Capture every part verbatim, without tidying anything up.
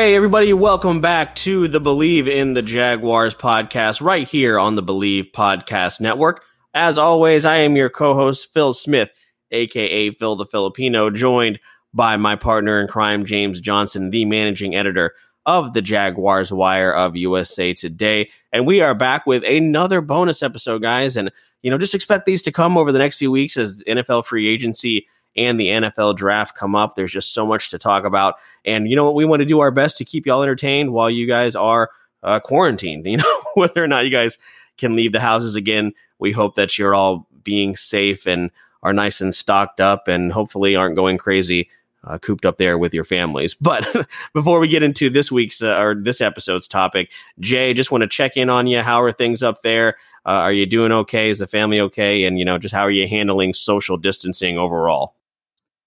Hey everybody, welcome back to the Believe in the Jaguars podcast right here on the Believe Podcast Network. As always, I am your co-host Phil Smith, aka Phil the Filipino, joined by my partner in crime, James Johnson, the managing editor of the Jaguars Wire of U S A Today. And we are back with another bonus episode, guys. And, you know, just expect these to come over the next few weeks as N F L free agency and the N F L draft come up. There's just so much to talk about. And, you know what, we want to do our best to keep y'all entertained while you guys are uh, quarantined. You know, whether or not you guys can leave the houses again, we hope that you're all being safe and are nice and stocked up and hopefully aren't going crazy Uh, cooped up there with your families. But before we get into this week's uh, or this episode's topic, Jay, just want to check in on you. How are things up there? Uh, are you doing okay? Is the family okay? And, you know, just how are you handling social distancing overall?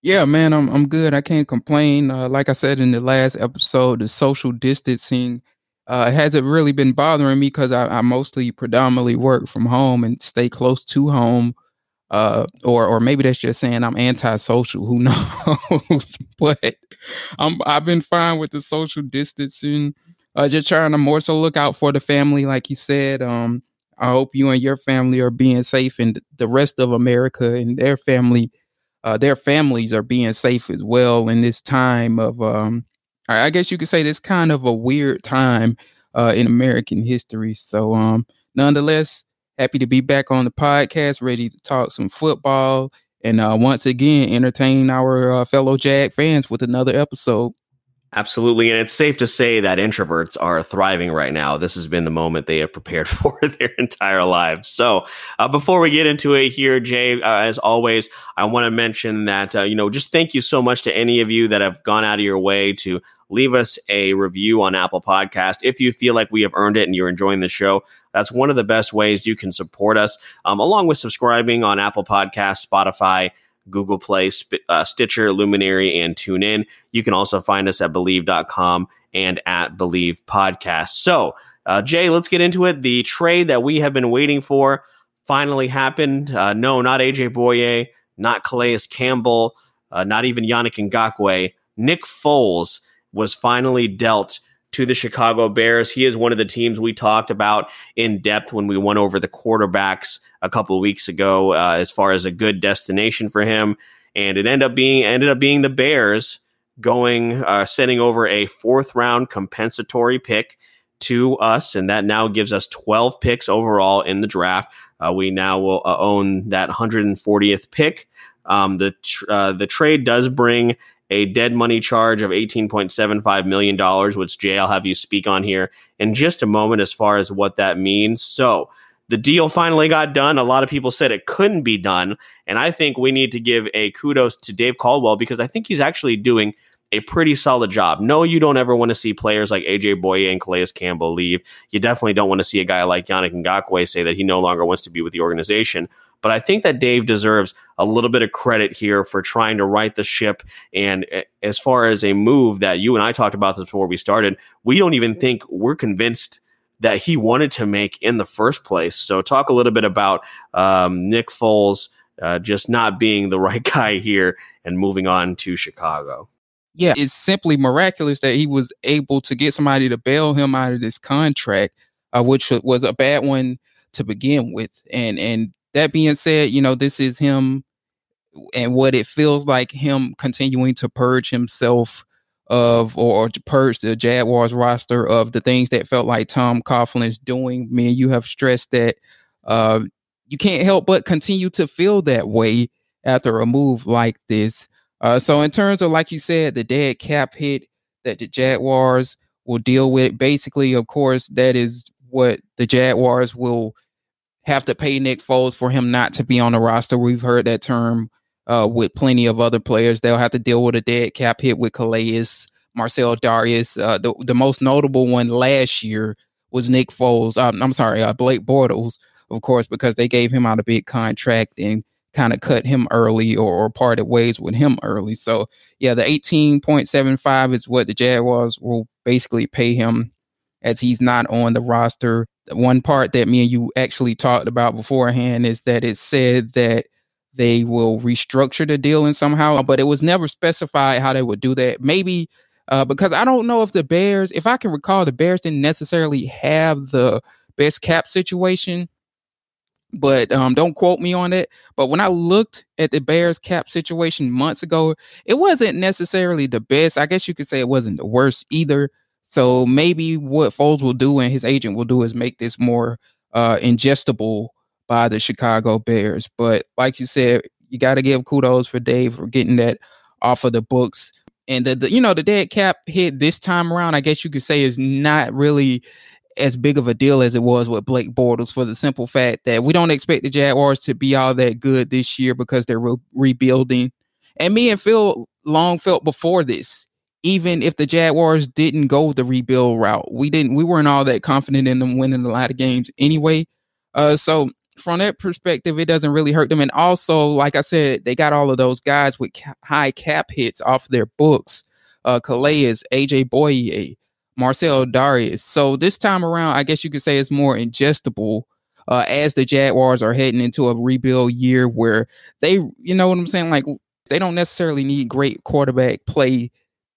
Yeah, man, I'm I'm good. I can't complain. Uh, like I said in the last episode, the social distancing uh, hasn't really been bothering me because I, I mostly predominantly work from home and stay close to home. Uh, or, or maybe that's just saying I'm antisocial. Who knows? But I'm, I've been fine with the social distancing. Uh, just trying to more so look out for the family, like you said. Um, I hope you and your family are being safe, and the rest of America and their family, uh, their families are being safe as well in this time of, um, I guess you could say this kind of a weird time uh, in American history. So, um, nonetheless. Happy to be back on the podcast, ready to talk some football and uh, once again, entertain our uh, fellow Jag fans with another episode. Absolutely. And it's safe to say that introverts are thriving right now. This has been the moment they have prepared for their entire lives. So uh, before we get into it here, Jay, uh, as always, I want to mention that, uh, you know, just thank you so much to any of you that have gone out of your way to leave us a review on Apple Podcast. If you feel like we have earned it and you're enjoying the show, that's one of the best ways you can support us, um, along with subscribing on Apple Podcasts, Spotify, Google Play, Sp- uh, Stitcher, Luminary, and TuneIn. You can also find us at Believe dot com and at Believe Podcast. So, uh, Jay, let's get into it. The trade that we have been waiting for finally happened. Uh, no, not A J. Bouye, not Calais Campbell, uh, not even Yannick Ngakoue. Nick Foles was finally dealt to the Chicago Bears. He is one of the teams we talked about in depth when we went over the quarterbacks a couple of weeks ago, uh, as far as a good destination for him. And it ended up being ended up being the Bears going uh, sending over a fourth round compensatory pick to us, and that now gives us twelve picks overall in the draft. Uh, we now will uh, own that one hundred fortieth pick. Um, the tr- uh, the trade does bring a dead money charge of eighteen point seven five million dollars, which Jay, I'll have you speak on here in just a moment as far as what that means. So the deal finally got done. A lot of people said it couldn't be done. And I think we need to give a kudos to Dave Caldwell because I think he's actually doing a pretty solid job. No, you don't ever want to see players like A J. Bouye and Calais Campbell leave. You definitely don't want to see a guy like Yannick Ngakoue say that he no longer wants to be with the organization. But I think that Dave deserves a little bit of credit here for trying to right the ship. And as far as a move that you and I talked about this before we started, we don't even think we're convinced that he wanted to make in the first place. So talk a little bit about um, Nick Foles uh, just not being the right guy here and moving on to Chicago. Yeah, it's simply miraculous that he was able to get somebody to bail him out of this contract, uh, which was a bad one to begin with. And, and, that being said, you know, this is him and what it feels like him continuing to purge himself of or, or to purge the Jaguars roster of the things that felt like Tom Coughlin is doing. Me and you have stressed that uh, you can't help but continue to feel that way after a move like this. Uh, so in terms of, like you said, the dead cap hit that the Jaguars will deal with, basically, of course, that is what the Jaguars will have to pay Nick Foles for him not to be on the roster. We've heard that term uh, with plenty of other players. They'll have to deal with a dead cap hit with Calais, Marcel Darius. Uh, the, the most notable one last year was Nick Foles. Um, I'm sorry, uh, Blake Bortles, of course, because they gave him out a big contract and kind of cut him early or, or parted ways with him early. So, yeah, the eighteen point seven five is what the Jaguars will basically pay him as he's not on the roster. The one part that me and you actually talked about beforehand is that it said that they will restructure the deal in somehow, but it was never specified how they would do that. Maybe uh, because I don't know if the Bears, if I can recall, the Bears didn't necessarily have the best cap situation. But um, don't quote me on it. But when I looked at the Bears cap situation months ago, it wasn't necessarily the best. I guess you could say it wasn't the worst either. So maybe what Foles will do and his agent will do is make this more uh, ingestible by the Chicago Bears. But like you said, you got to give kudos for Dave for getting that off of the books. And, the, the you know, the dead cap hit this time around, I guess you could say, is not really as big of a deal as it was with Blake Bortles, for the simple fact that we don't expect the Jaguars to be all that good this year because they're re- rebuilding. And me and Phil long felt before this, even if the Jaguars didn't go the rebuild route, we didn't, we weren't all that confident in them winning a lot of games anyway. Uh, so from that perspective, it doesn't really hurt them. And also, like I said, they got all of those guys with ca- high cap hits off their books. Uh, Calais, A J. Bouye, Marcel Darius. So this time around, I guess you could say it's more ingestible uh, as the Jaguars are heading into a rebuild year where they, you know what I'm saying? Like, they don't necessarily need great quarterback play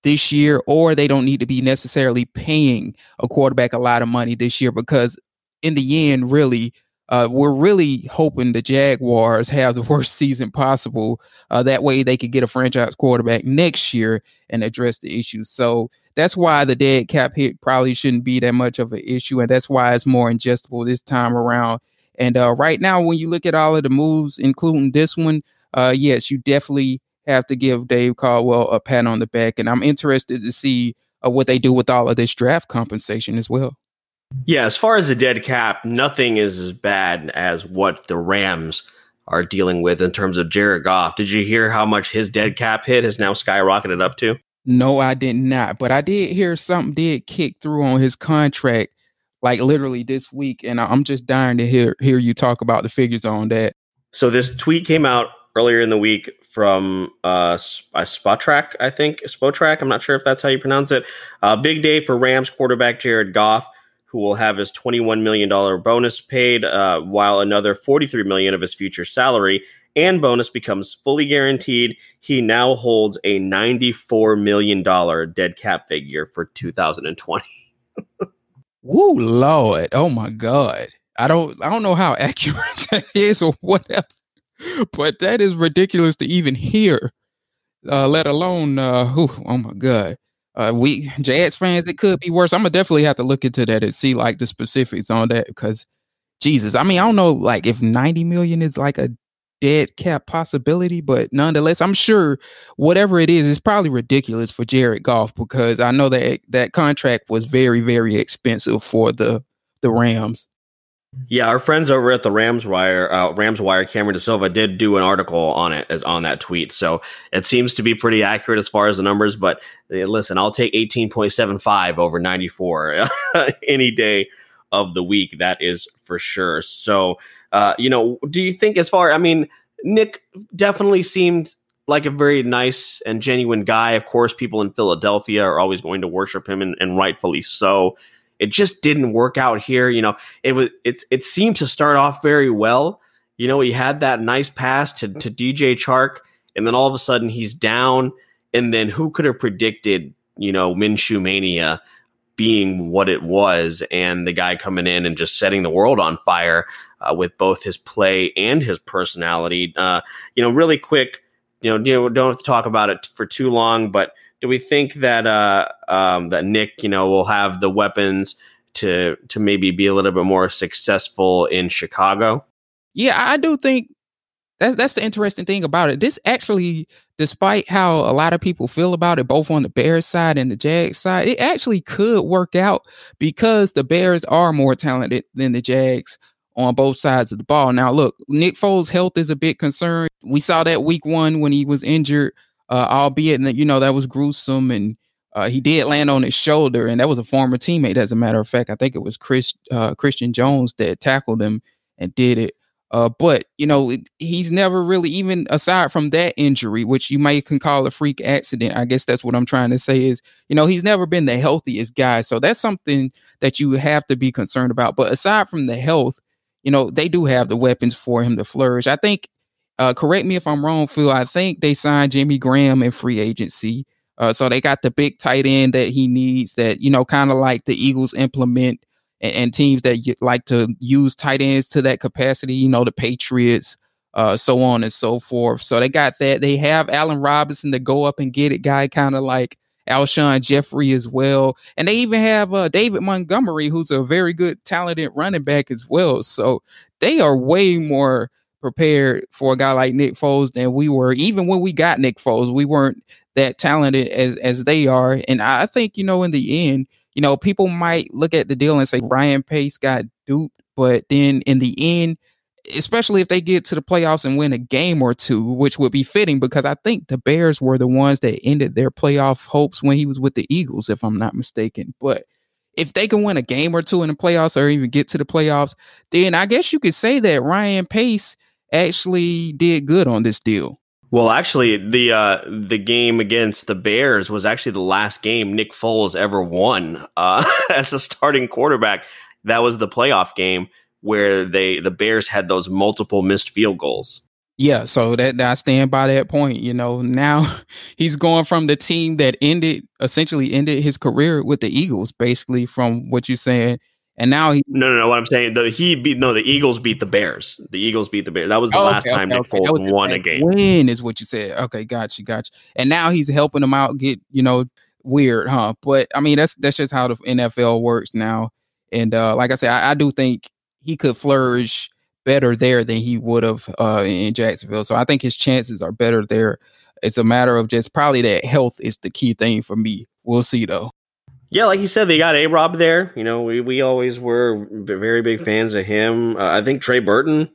this year, or they don't need to be necessarily paying a quarterback a lot of money this year, because in the end, really, uh, we're really hoping the Jaguars have the worst season possible. Uh, that way they could get a franchise quarterback next year and address the issues. So that's why the dead cap hit probably shouldn't be that much of an issue. And that's why it's more ingestible this time around. And uh, right now, when you look at all of the moves, including this one, uh, yes, you definitely have to give Dave Caldwell a pat on the back. And I'm interested to see uh, what they do with all of this draft compensation as well. Yeah, as far as the dead cap, nothing is as bad as what the Rams are dealing with in terms of Jared Goff. Did you hear how much his dead cap hit has now skyrocketed up to? No, I did not. But I did hear something did kick through on his contract, like literally this week. And I'm just dying to hear hear you talk about the figures on that. So this tweet came out earlier in the week from uh, Spotrac, I think. Spotrac, I'm not sure if that's how you pronounce it. Uh, big day for Rams quarterback Jared Goff, who will have his twenty-one million dollars bonus paid, uh, while another forty-three million dollars of his future salary and bonus becomes fully guaranteed. He now holds a ninety-four million dollars dead cap figure for two thousand twenty. Woo, Lord. Oh my God. I don't, I don't know how accurate that is or whatever, but that is ridiculous to even hear, uh, let alone, uh, whew, oh my God. Uh, we Jags fans, it could be worse. I'm gonna definitely have to look into that and see like the specifics on that, because Jesus, I mean, I don't know, like if ninety million is like a dead cap possibility, but nonetheless, I'm sure whatever it is, it's probably ridiculous for Jared Goff, because I know that that contract was very, very expensive for the the Rams. Yeah, our friends over at the Rams Wire, uh, Rams Wire, Cameron De Silva did do an article on it as on that tweet, so it seems to be pretty accurate as far as the numbers. But uh, listen, I'll take eighteen point seven five over ninety-four any day of the week, that is for sure. So, uh, you know, do you think as far, I mean, Nick definitely seemed like a very nice and genuine guy. Of course, people in Philadelphia are always going to worship him, and, and rightfully so. It just didn't work out here. You know, it was, it's, it seemed to start off very well. You know, he had that nice pass to, to D J Chark, and then all of a sudden he's down. And then who could have predicted, you know, Minshew Mania being what it was, and the guy coming in and just setting the world on fire uh, with both his play and his personality. Uh, you know, really quick, you know, you don't have to talk about it for too long, but do we think that uh, um, that Nick, you know, will have the weapons to to maybe be a little bit more successful in Chicago? Yeah, I do think that that's the interesting thing about it. This actually, despite how a lot of people feel about it, both on the Bears side and the Jags side, it actually could work out, because the Bears are more talented than the Jags on both sides of the ball. Now, look, Nick Foles' health is a big concern. We saw that week one when he was injured. Uh, albeit, you know, that was gruesome, and uh, he did land on his shoulder, and that was a former teammate. As a matter of fact, I think it was Chris uh, Christian Jones that tackled him and did it. Uh, but, you know, it, he's never really, even aside from that injury, which you might can call a freak accident, I guess that's what I'm trying to say is, you know, he's never been the healthiest guy. So that's something that you have to be concerned about. But aside from the health, you know, they do have the weapons for him to flourish. I think Uh, correct me if I'm wrong, Phil. I think they signed Jimmy Graham in free agency. Uh, so they got the big tight end that he needs that, you know, kind of like the Eagles implement and, and teams that y- like to use tight ends to that capacity, you know, the Patriots, uh, so on and so forth. So they got that. They have Allen Robinson to go up and get it guy, kind of like Alshon Jeffrey as well. And they even have uh, David Montgomery, who's a very good, talented running back as well. So they are way more prepared for a guy like Nick Foles than we were. Even when we got Nick Foles, we weren't that talented as as they are. And I think, you know, in the end, you know, people might look at the deal and say Ryan Pace got duped. But then in the end, especially if they get to the playoffs and win a game or two, which would be fitting because I think the Bears were the ones that ended their playoff hopes when he was with the Eagles, if I'm not mistaken. But if they can win a game or two in the playoffs or even get to the playoffs, then I guess you could say that Ryan Pace actually did good on this deal. Well, actually, the uh, the game against the Bears was actually the last game Nick Foles ever won uh, as a starting quarterback. That was the playoff game where they the Bears had those multiple missed field goals. Yeah, so that, that I stand by that point. You know, now he's going from the team that ended essentially ended his career with the Eagles, basically, from what you're saying. And now he no no no what I'm saying the he beat no the Eagles beat the Bears the Eagles beat the Bears that was the oh, last okay, time okay, Nick Foles okay. won a game. Win is what you said. Okay, gotcha, gotcha. And now he's helping them out. Get you know weird, huh? But I mean that's that's just how the N F L works now. And uh, like I said, I, I do think he could flourish better there than he would have uh, in Jacksonville. So I think his chances are better there. It's a matter of just probably that health is the key thing for me. We'll see though. Yeah, like you said, they got A-Rob there. You know, we, we always were very big fans of him. Uh, I think Trey Burton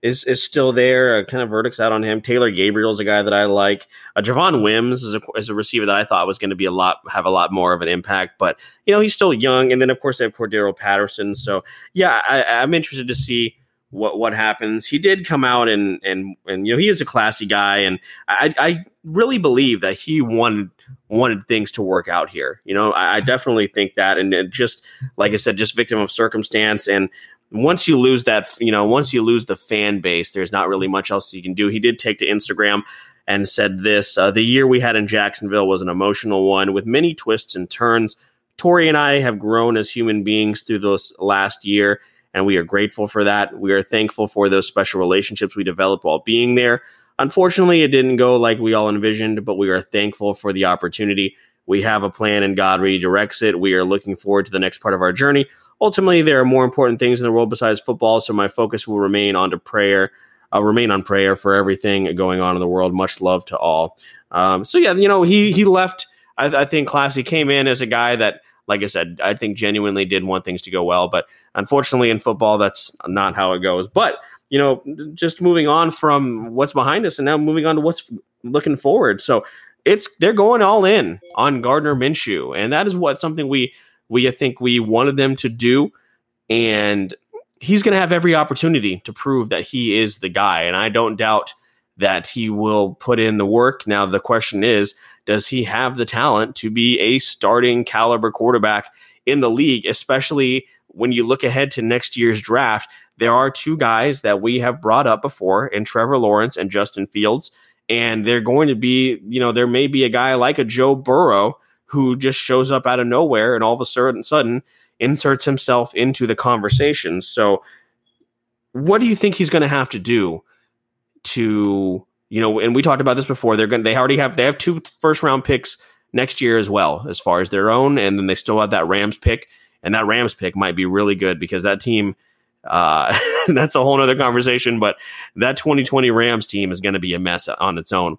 is is still there. Uh, kind of verdicts out on him. Taylor Gabriel's a guy that I like. Uh, Javon Wims is a, is a receiver that I thought was going to be a lot have a lot more of an impact. But, you know, he's still young. And then, of course, they have Cordero Patterson. So, yeah, I, I'm interested to see what what happens. He did come out and, and, and you know, he is a classy guy. And I I really believe that he won – wanted things to work out here. You know, I, I definitely think that. And it just, like I said, just victim of circumstance. And once you lose that, you know, once you lose the fan base, there's not really much else you can do. He did take to Instagram and said this, uh, the year we had in Jacksonville was an emotional one with many twists and turns. Tori and I have grown as human beings through this last year, and we are grateful for that. We are thankful for those special relationships we developed while being there. Unfortunately, it didn't go like we all envisioned, but we are thankful for the opportunity. We have a plan and God redirects it. We are looking forward to the next part of our journey. Ultimately, there are more important things in the world besides football, so my focus will remain on to prayer, uh, remain on prayer for everything going on in the world. Much love to all. Um, so, yeah, you know, he he left. I, I think Classy came in as a guy that, like I said, I think genuinely did want things to go well, but unfortunately in football, that's not how it goes. But you know, just moving on from what's behind us and now moving on to what's looking forward. So it's they're going all in on Gardner Minshew. And that is what something we we I think we wanted them to do. And he's going to have every opportunity to prove that he is the guy. And I don't doubt that he will put in the work. Now, the question is, does he have the talent to be a starting caliber quarterback in the league, especially when you look ahead to next year's draft? There are two guys that we have brought up before in Trevor Lawrence and Justin Fields, and they're going to be, you know, there may be a guy like a Joe Burrow who just shows up out of nowhere and all of a sudden, sudden inserts himself into the conversation. So what do you think he's going to have to do to, you know, and we talked about this before, they're going to, they already have, they have two first round picks next year as well, as far as their own. And then they still have that Rams pick, and that Rams pick might be really good because that team, Uh, that's a whole nother conversation, but that twenty twenty Rams team is going to be a mess on its own.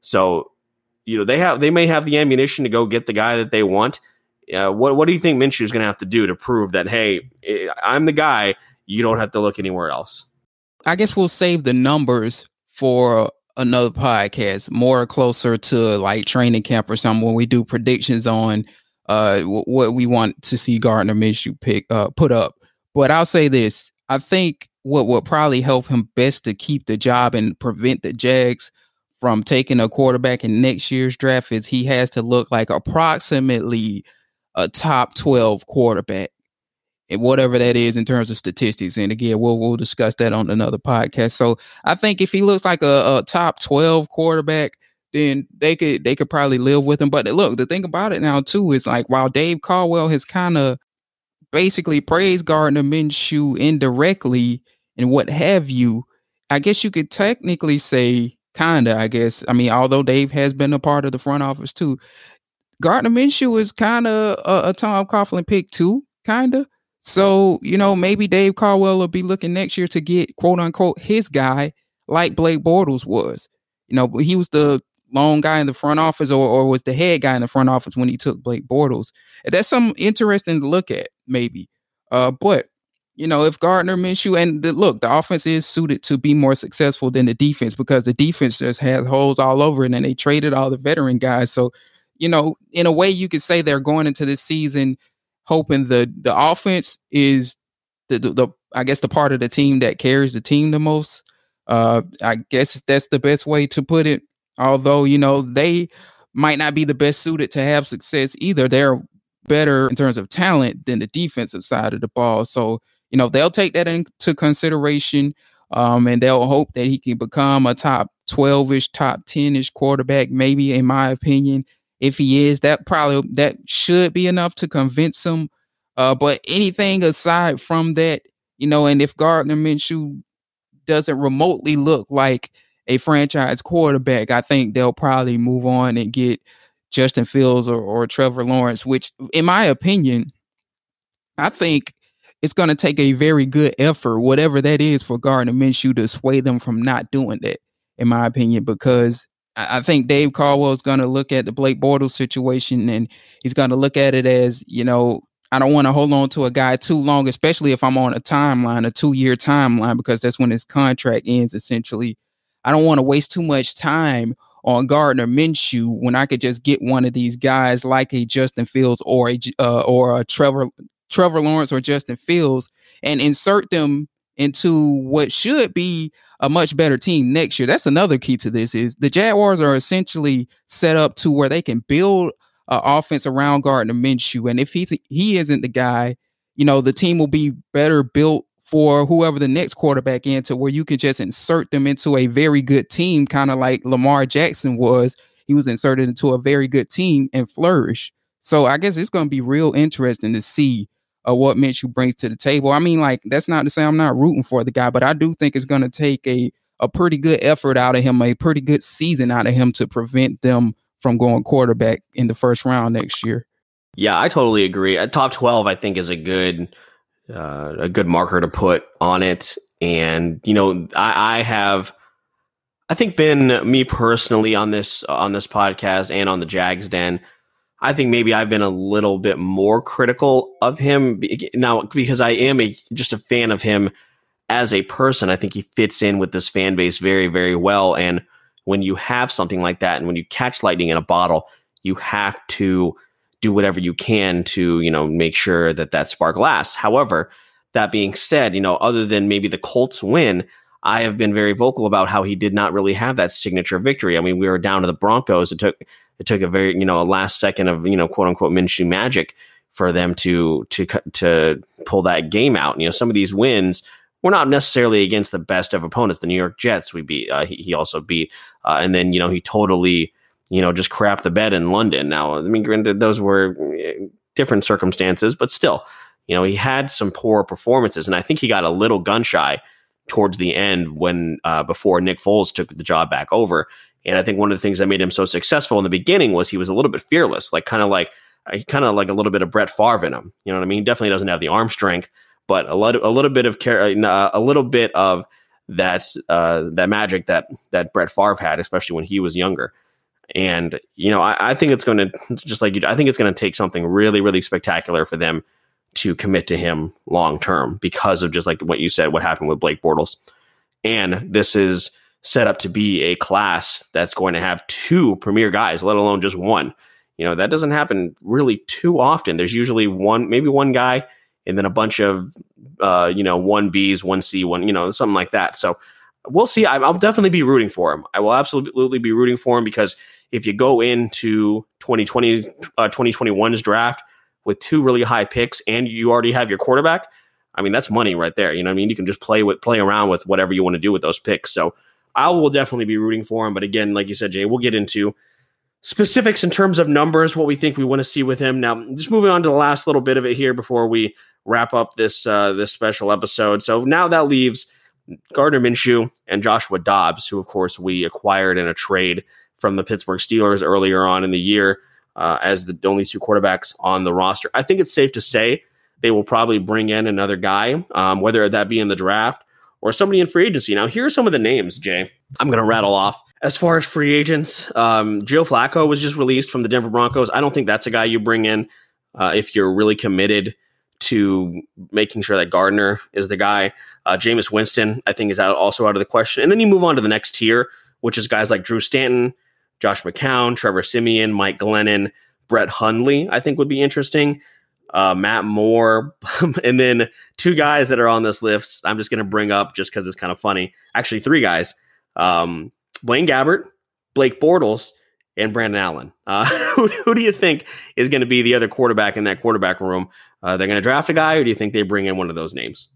So, you know, they have, they may have the ammunition to go get the guy that they want. Uh, what, what do you think Minshew is going to have to do to prove that, hey, I'm the guy, you don't have to look anywhere else? I guess we'll save the numbers for another podcast, more closer to like training camp or something when we do predictions on, uh, what we want to see Gardner Minshew pick, uh, put up. But I'll say this, I think what would probably help him best to keep the job and prevent the Jags from taking a quarterback in next year's draft is he has to look like approximately a top twelve quarterback, and whatever that is in terms of statistics. And again, we'll, we'll discuss that on another podcast. So I think if he looks like a, a top twelve quarterback, then they could they could probably live with him. But look, the thing about it now, too, is like while Dave Caldwell has kind of basically praised Gardner Minshew indirectly and what have you, I guess you could technically say kind of, I guess. I mean, although Dave has been a part of the front office, too, Gardner Minshew is kind of a, a Tom Coughlin pick, too, kind of. So, you know, maybe Dave Caldwell will be looking next year to get, quote unquote, his guy like Blake Bortles was. You know, he was the long guy in the front office or, or was the head guy in the front office when he took Blake Bortles. That's something interesting to look at, maybe. Uh, but, you know, if Gardner Minshew and the, look, the offense is suited to be more successful than the defense because the defense just has holes all over it and they traded all the veteran guys. So, you know, in a way you could say they're going into this season hoping the the offense is the, the the I guess the part of the team that carries the team the most. Uh, I guess that's the best way to put it. Although, you know, they might not be the best suited to have success either. They're better in terms of talent than the defensive side of the ball. So, you know, they'll take that into consideration um, and they'll hope that he can become a top twelve-ish, top ten-ish quarterback, maybe, in my opinion. If he is, that probably that should be enough to convince him. Uh, but anything aside from that, you know, and if Gardner Minshew doesn't remotely look like a franchise quarterback, I think they'll probably move on and get Justin Fields or, or Trevor Lawrence, which, in my opinion, I think it's going to take a very good effort, whatever that is, for Gardner Minshew to sway them from not doing that, in my opinion, because I think Dave Caldwell is going to look at the Blake Bortles situation and he's going to look at it as, you know, I don't want to hold on to a guy too long, especially if I'm on a timeline, a two year timeline, because that's when his contract ends. Essentially, I don't want to waste too much time on Gardner Minshew when I could just get one of these guys like a Justin Fields or a uh, or a Trevor Trevor Lawrence or Justin Fields and insert them into what should be a much better team next year. That's another key to this is the Jaguars are essentially set up to where they can build an offense around Gardner Minshew. And if he's, he isn't the guy, you know, the team will be better built for whoever the next quarterback into where you can just insert them into a very good team, kind of like Lamar Jackson was. He was inserted into a very good team and flourish. So I guess it's going to be real interesting to see of what Minshew brings to the table. I mean, like, that's not to say I'm not rooting for the guy, but I do think it's going to take a, a pretty good effort out of him, a pretty good season out of him to prevent them from going quarterback in the first round next year. Yeah, I totally agree. A top twelve, I think, is a good uh, a good marker to put on it. And, you know, I, I have, I think, been me personally on this on this podcast and on the Jags Den, I think maybe I've been a little bit more critical of him now because I am a, just a fan of him as a person. I think he fits in with this fan base very, very well. And when you have something like that and when you catch lightning in a bottle, you have to do whatever you can to, you know, make sure that that spark lasts. However, that being said, you know, other than maybe the Colts win, I have been very vocal about how he did not really have that signature victory. I mean, we were down to the Broncos. It took... It took a very, you know, a last second of, you know, quote unquote Minshew magic for them to to to pull that game out. And, you know, some of these wins were not necessarily against the best of opponents. The New York Jets we beat. Uh, he, he also beat. Uh, and then, you know, he totally, you know, just crapped the bed in London. Now, I mean, granted, those were different circumstances, but still, you know, he had some poor performances. And I think he got a little gun shy towards the end when uh, before Nick Foles took the job back over. And I think one of the things that made him so successful in the beginning was he was a little bit fearless, like kind of like kind of like a little bit of Brett Favre in him. You know what I mean? He definitely doesn't have the arm strength, but a lot, a little bit of care, uh, a little bit of that uh, that magic that that Brett Favre had, especially when he was younger. And you know, I, I think it's going to just like you, I think it's going to take something really, really spectacular for them to commit to him long term because of just like what you said, what happened with Blake Bortles, and this is set up to be a class that's going to have two premier guys, let alone just one. You know, that doesn't happen really too often. There's usually one, maybe one guy, and then a bunch of, uh, you know, one B's, one C, one, you know, something like that. So we'll see. I, I'll definitely be rooting for him. I will absolutely be rooting for him because if you go into twenty twenty, uh, twenty twenty-one's draft with two really high picks and you already have your quarterback, I mean, that's money right there. You know what I mean? You can just play with, play around with whatever you want to do with those picks. So I will definitely be rooting for him. But again, like you said, Jay, we'll get into specifics in terms of numbers, what we think we want to see with him. Now, just moving on to the last little bit of it here before we wrap up this uh, this special episode. So now that leaves Gardner Minshew and Joshua Dobbs, who, of course, we acquired in a trade from the Pittsburgh Steelers earlier on in the year uh, as the only two quarterbacks on the roster. I think it's safe to say they will probably bring in another guy, um, whether that be in the draft or somebody in free agency. Now, here are some of the names, Jay, I'm going to rattle off. As far as free agents, um, Joe Flacco was just released from the Denver Broncos. I don't think that's a guy you bring in uh, if you're really committed to making sure that Gardner is the guy. Uh, Jameis Winston, I think, is out, also out of the question. And then you move on to the next tier, which is guys like Drew Stanton, Josh McCown, Trevor Siemian, Mike Glennon, Brett Hundley, I think would be interesting. Uh, Matt Moore. And then two guys that are on this list I'm just going to bring up just because it's kind of funny. Actually, three guys. Um, Blaine Gabbert, Blake Bortles, and Brandon Allen. Uh, who, who do you think is going to be the other quarterback in that quarterback room? Uh, they're going to draft a guy, or do you think they bring in one of those names?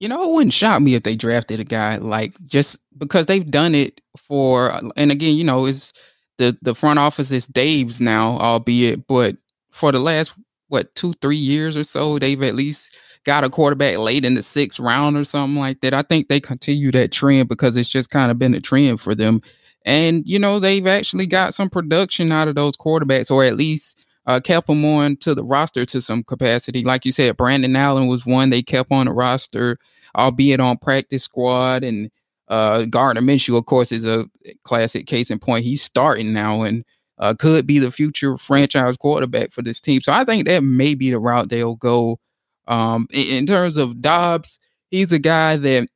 You know, it wouldn't shock me if they drafted a guy, like, just because they've done it for, and again, you know, it's the, the front office is Dave's now, albeit, but for the last, what, two, three years or so, they've at least got a quarterback late in the sixth round or something like that. I think they continue that trend because it's just kind of been a trend for them. And, you know, they've actually got some production out of those quarterbacks, or at least uh, kept them on to the roster to some capacity. Like you said, Brandon Allen was one they kept on the roster, albeit on practice squad. And uh, Gardner Minshew, of course, is a classic case in point. He's starting now and uh, could be the future franchise quarterback for this team. So I think that may be the route they'll go. Um, in terms of Dobbs, he's a guy that,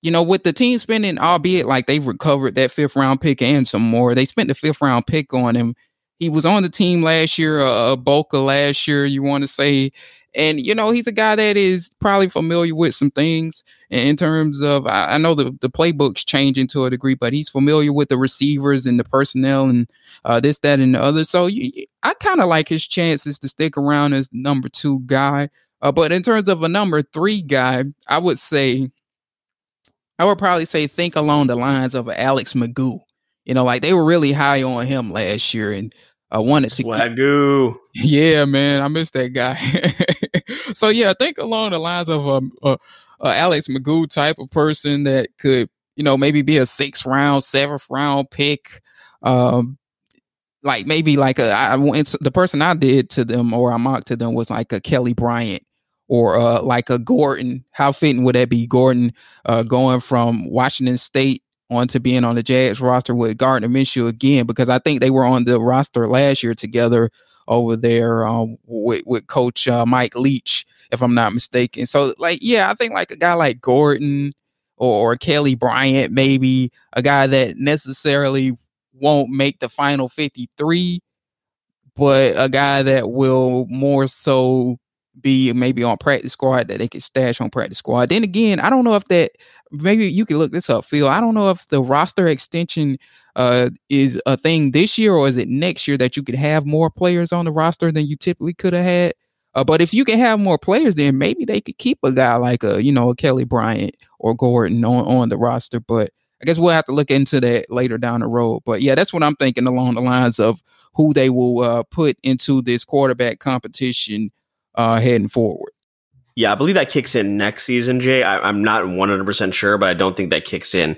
you know, with the team spending, albeit like they've recovered that fifth round pick and some more, they spent the fifth round pick on him. He was on the team last year, uh, a bulk of last year, you want to say. And, you know, he's a guy that is probably familiar with some things in terms of, I, I know the, the playbook's changing to a degree, but he's familiar with the receivers and the personnel and uh, this, that, and the other. So you, I kind of like his chances to stick around as number two guy. Uh, but in terms of a number three guy, I would say, I would probably say think along the lines of Alex McGough. You know, like they were really high on him last year and uh, wanted to. Swagoo. Yeah, man. I miss that guy. So, yeah, think along the lines of um, uh, uh, Alex McGough type of person that could, you know, maybe be a sixth round, seventh round pick. Um, like maybe like a I went the person I did to them or I mocked to them was like a Kelly Bryant. Or uh, like a Gordon. How fitting would that be? Gordon uh, going from Washington State on to being on the Jags roster with Gardner Minshew again, because I think they were on the roster last year together over there um, with, with Coach uh, Mike Leach, if I'm not mistaken. So, like, yeah, I think like a guy like Gordon or, or Kelly Bryant, maybe a guy that necessarily won't make the final fifty-three, but a guy that will more so be maybe on practice squad that they could stash on practice squad. Then again, I don't know if that, maybe you can look this up, Phil. I don't know if the roster extension uh, is a thing this year or is it next year that you could have more players on the roster than you typically could have had. Uh, but if you can have more players, then maybe they could keep a guy like a, you know, a Kelly Bryant or Gordon on, on the roster. But I guess we'll have to look into that later down the road. But yeah, that's what I'm thinking along the lines of who they will uh, put into this quarterback competition Uh, heading forward. Yeah, I believe that kicks in next season, Jay. I, I'm not one hundred percent sure, but I don't think that kicks in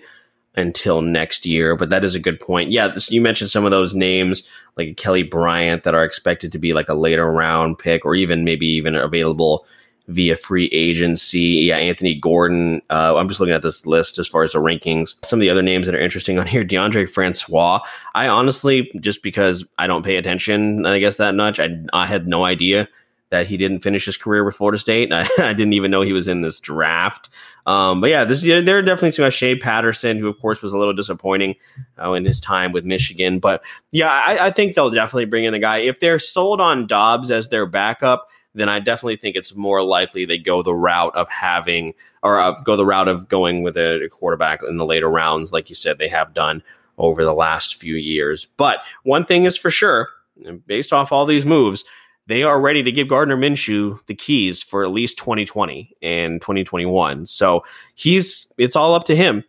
until next year. But that is a good point. Yeah, this, you mentioned some of those names like Kelly Bryant that are expected to be like a later round pick or even maybe even available via free agency. Yeah, Anthony Gordon. Uh, I'm just looking at this list as far as the rankings. Some of the other names that are interesting on here, DeAndre Francois. I honestly, just because I don't pay attention, I guess that much, I, I had no idea that he didn't finish his career with Florida State. I, I didn't even know he was in this draft. Um, but yeah, this, yeah, there are definitely some guys. Shea Patterson, who of course was a little disappointing uh, in his time with Michigan. But yeah, I, I think they'll definitely bring in the guy. If they're sold on Dobbs as their backup, then I definitely think it's more likely they go the route of having or uh, go the route of going with a quarterback in the later rounds, like you said, they have done over the last few years. But one thing is for sure, based off all these moves, they are ready to give Gardner Minshew the keys for at least twenty twenty and twenty twenty-one. So he's it's all up to him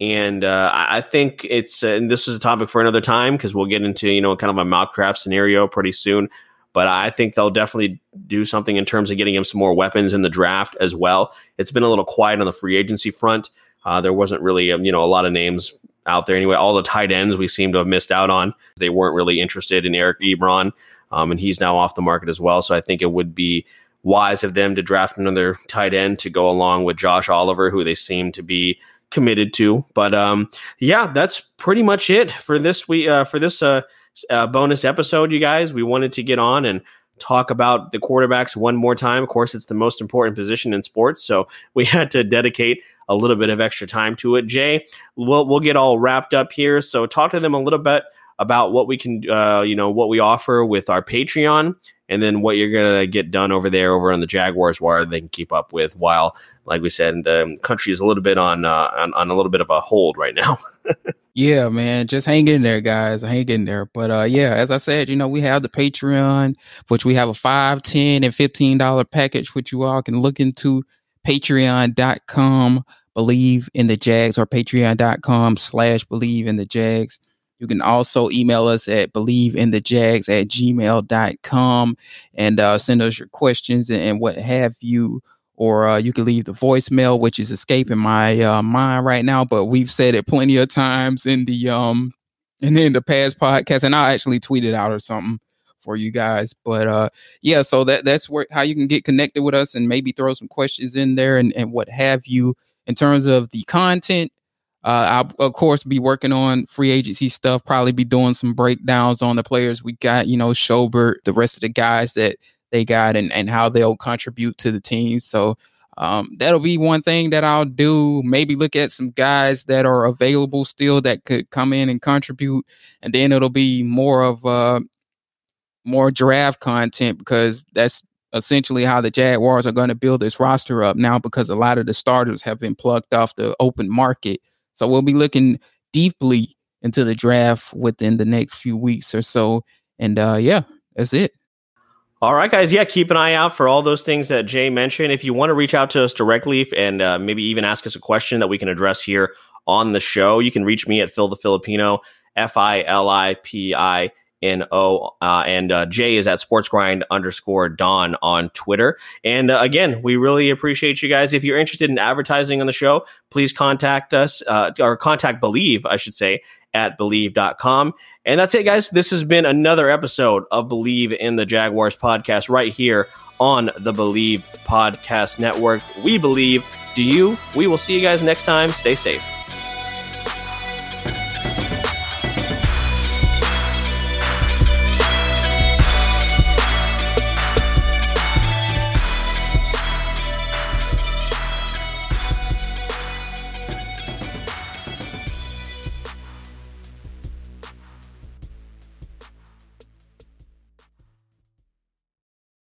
And uh, I think it's, uh, and this is a topic for another time, because we'll get into, you know, kind of a mock draft scenario pretty soon. But I think they'll definitely do something in terms of getting him some more weapons in the draft as well. It's been a little quiet on the free agency front. Uh, there wasn't really, um, you know, a lot of names out there anyway. All the tight ends we seem to have missed out on. They weren't really interested in Eric Ebron, um, and he's now off the market as well. So I think it would be wise of them to draft another tight end to go along with Josh Oliver, who they seem to be committed to. But um, yeah, that's pretty much it for this week. Uh, for this uh, uh, bonus episode, you guys, we wanted to get on and talk about the quarterbacks one more time. Of course, it's the most important position in sports, so we had to dedicate a little bit of extra time to it. Jay, we'll we'll get all wrapped up here. So talk to them a little bit about what we can, uh, you know, what we offer with our Patreon, and then what you're going to get done over there over on the Jaguars Wire they can keep up with while, like we said, the country is a little bit on uh, on, on a little bit of a hold right now. Yeah, man, just hang in there, guys. Hang in there. But uh, yeah, as I said, you know, we have the Patreon, which we have a five, ten, and fifteen dollars package, which you all can look into. Patreon dot com, Believe in the Jags, or Patreon dot com slash Believe in the Jags. You can also email us at believeinthejags at gmail dot com and uh, send us your questions and, and what have you. Or uh, you can leave the voicemail, which is escaping my uh, mind right now. But we've said it plenty of times in the um and in the past podcast, and I'll actually tweet it out or something for you guys. But uh, yeah, so that that's where how you can get connected with us and maybe throw some questions in there and, and what have you. In terms of the content, Uh, I'll, of course, be working on free agency stuff, probably be doing some breakdowns on the players we got, you know, Schobert, the rest of the guys that they got, and, and how they'll contribute to the team. So um, that'll be one thing that I'll do. Maybe look at some guys that are available still that could come in and contribute. And then it'll be more of uh, more draft content, because that's essentially how the Jaguars are going to build this roster up now, because a lot of the starters have been plucked off the open market. So we'll be looking deeply into the draft within the next few weeks or so. And uh, yeah, that's it. All right, guys. Yeah, keep an eye out for all those things that Jay mentioned. If you want to reach out to us directly and uh, maybe even ask us a question that we can address here on the show, you can reach me at Phil the Filipino, F I L I P I And oh, uh, and uh, Jay is at sportsgrind underscore Don on Twitter. And uh, again, we really appreciate you guys. If you're interested in advertising on the show, please contact us uh, or contact Believe, I should say, at Believe dot com. And that's it, guys. This has been another episode of Believe in the Jaguars podcast right here on the Believe Podcast Network. We believe. Do you? We will see you guys next time. Stay safe.